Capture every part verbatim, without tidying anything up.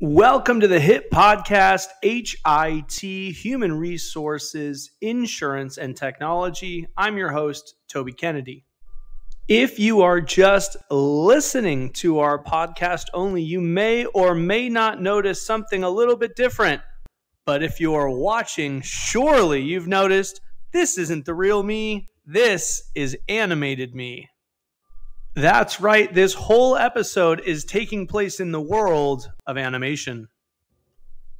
Welcome to the HIT Podcast, H I T, Human Resources, Insurance, and Technology. I'm your host, Toby Kennedy. If you are just listening to our podcast only, you may or may not notice something a little bit different. But if you are watching, surely you've noticed this isn't the real me. This is animated me. That's right, this whole episode is taking place in the world of animation.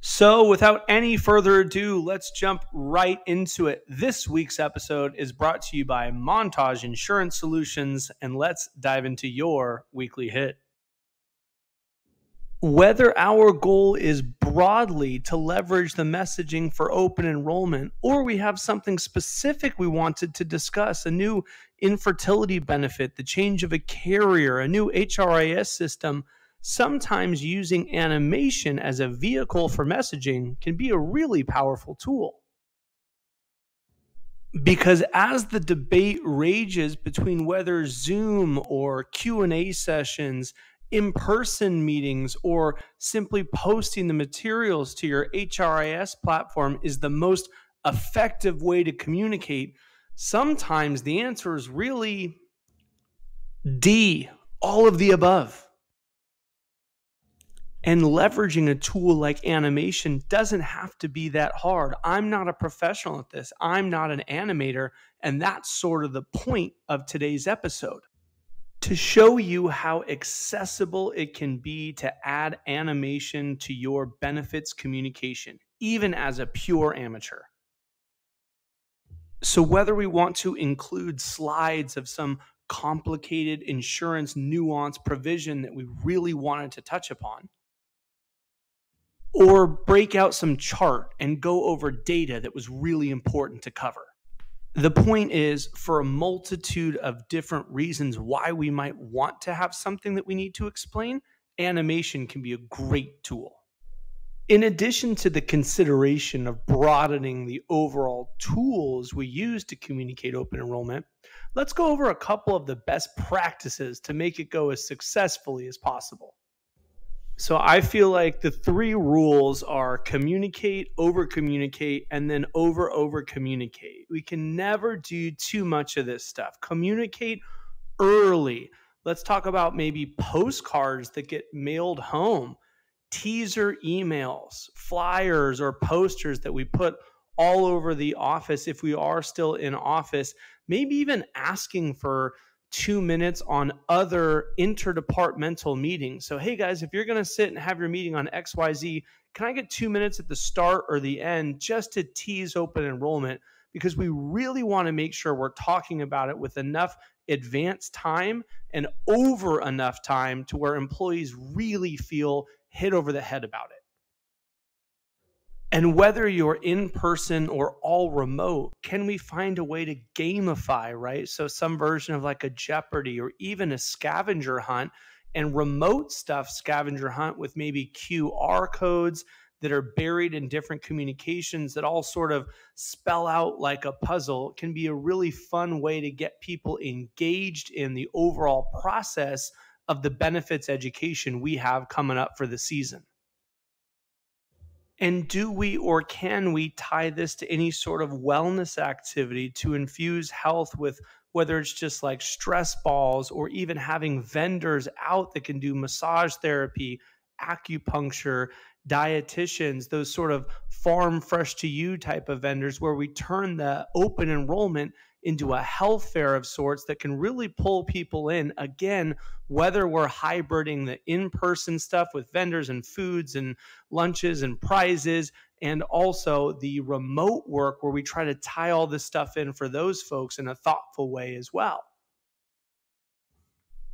So without any further ado, let's jump right into it. This week's episode is brought to you by Montage Insurance Solutions, and let's dive into your weekly hit. Whether our goal is broadly to leverage the messaging for open enrollment, or we have something specific we wanted to discuss, a new infertility benefit, the change of a carrier, a new H R I S system, sometimes using animation as a vehicle for messaging can be a really powerful tool. Because as the debate rages between whether Zoom or Q and A sessions, in-person meetings, or simply posting the materials to your H R I S platform is the most effective way to communicate, sometimes the answer is really D, all of the above. And leveraging a tool like animation doesn't have to be that hard. I'm not a professional at this. I'm not an animator. And that's sort of the point of today's episode, to show you how accessible it can be to add animation to your benefits communication, even as a pure amateur. So whether we want to include slides of some complicated insurance nuance provision that we really wanted to touch upon, or break out some chart and go over data that was really important to cover, the point is, for a multitude of different reasons why we might want to have something that we need to explain, animation can be a great tool. In addition to the consideration of broadening the overall tools we use to communicate open enrollment, let's go over a couple of the best practices to make it go as successfully as possible. So I feel like the three rules are communicate, over-communicate, and then over-over-communicate. We can never do too much of this stuff. Communicate early. Let's talk about maybe postcards that get mailed home, teaser emails, flyers or posters that we put all over the office if we are still in office, maybe even asking for two minutes on other interdepartmental meetings. So, hey guys, if you're going to sit and have your meeting on X Y Z, can I get two minutes at the start or the end just to tease open enrollment? Because we really want to make sure we're talking about it with enough advance time and over enough time to where employees really feel hit over the head about it. And whether you're in person or all remote, can we find a way to gamify, right? So some version of like a Jeopardy or even a scavenger hunt, and remote stuff scavenger hunt with maybe Q R codes that are buried in different communications that all sort of spell out like a puzzle can be a really fun way to get people engaged in the overall process of the benefits education we have coming up for the season. And do we or can we tie this to any sort of wellness activity to infuse health with, whether it's just like stress balls or even having vendors out that can do massage therapy, acupuncture, dietitians, those sort of farm fresh to you type of vendors where we turn the open enrollment into a health fair of sorts that can really pull people in. Again, whether we're hybriding the in-person stuff with vendors and foods and lunches and prizes, and also the remote work where we try to tie all this stuff in for those folks in a thoughtful way as well.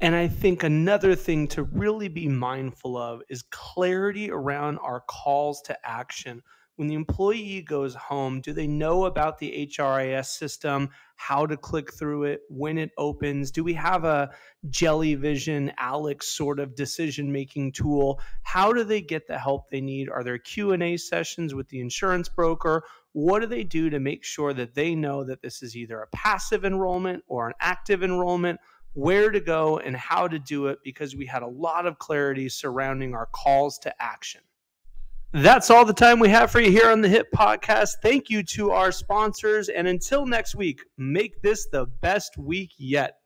And I think another thing to really be mindful of is clarity around our calls to action. When the employee goes home, do they know about the H R I S system, how to click through it, when it opens? Do we have a Jellyvision, Alex sort of decision-making tool? How do they get the help they need? Are there Q and A sessions with the insurance broker? What do they do to make sure that they know that this is either a passive enrollment or an active enrollment, where to go and how to do it? Because we had a lot of clarity surrounding our calls to action. That's all the time we have for you here on the HIT Podcast. Thank you to our sponsors. And until next week, make this the best week yet.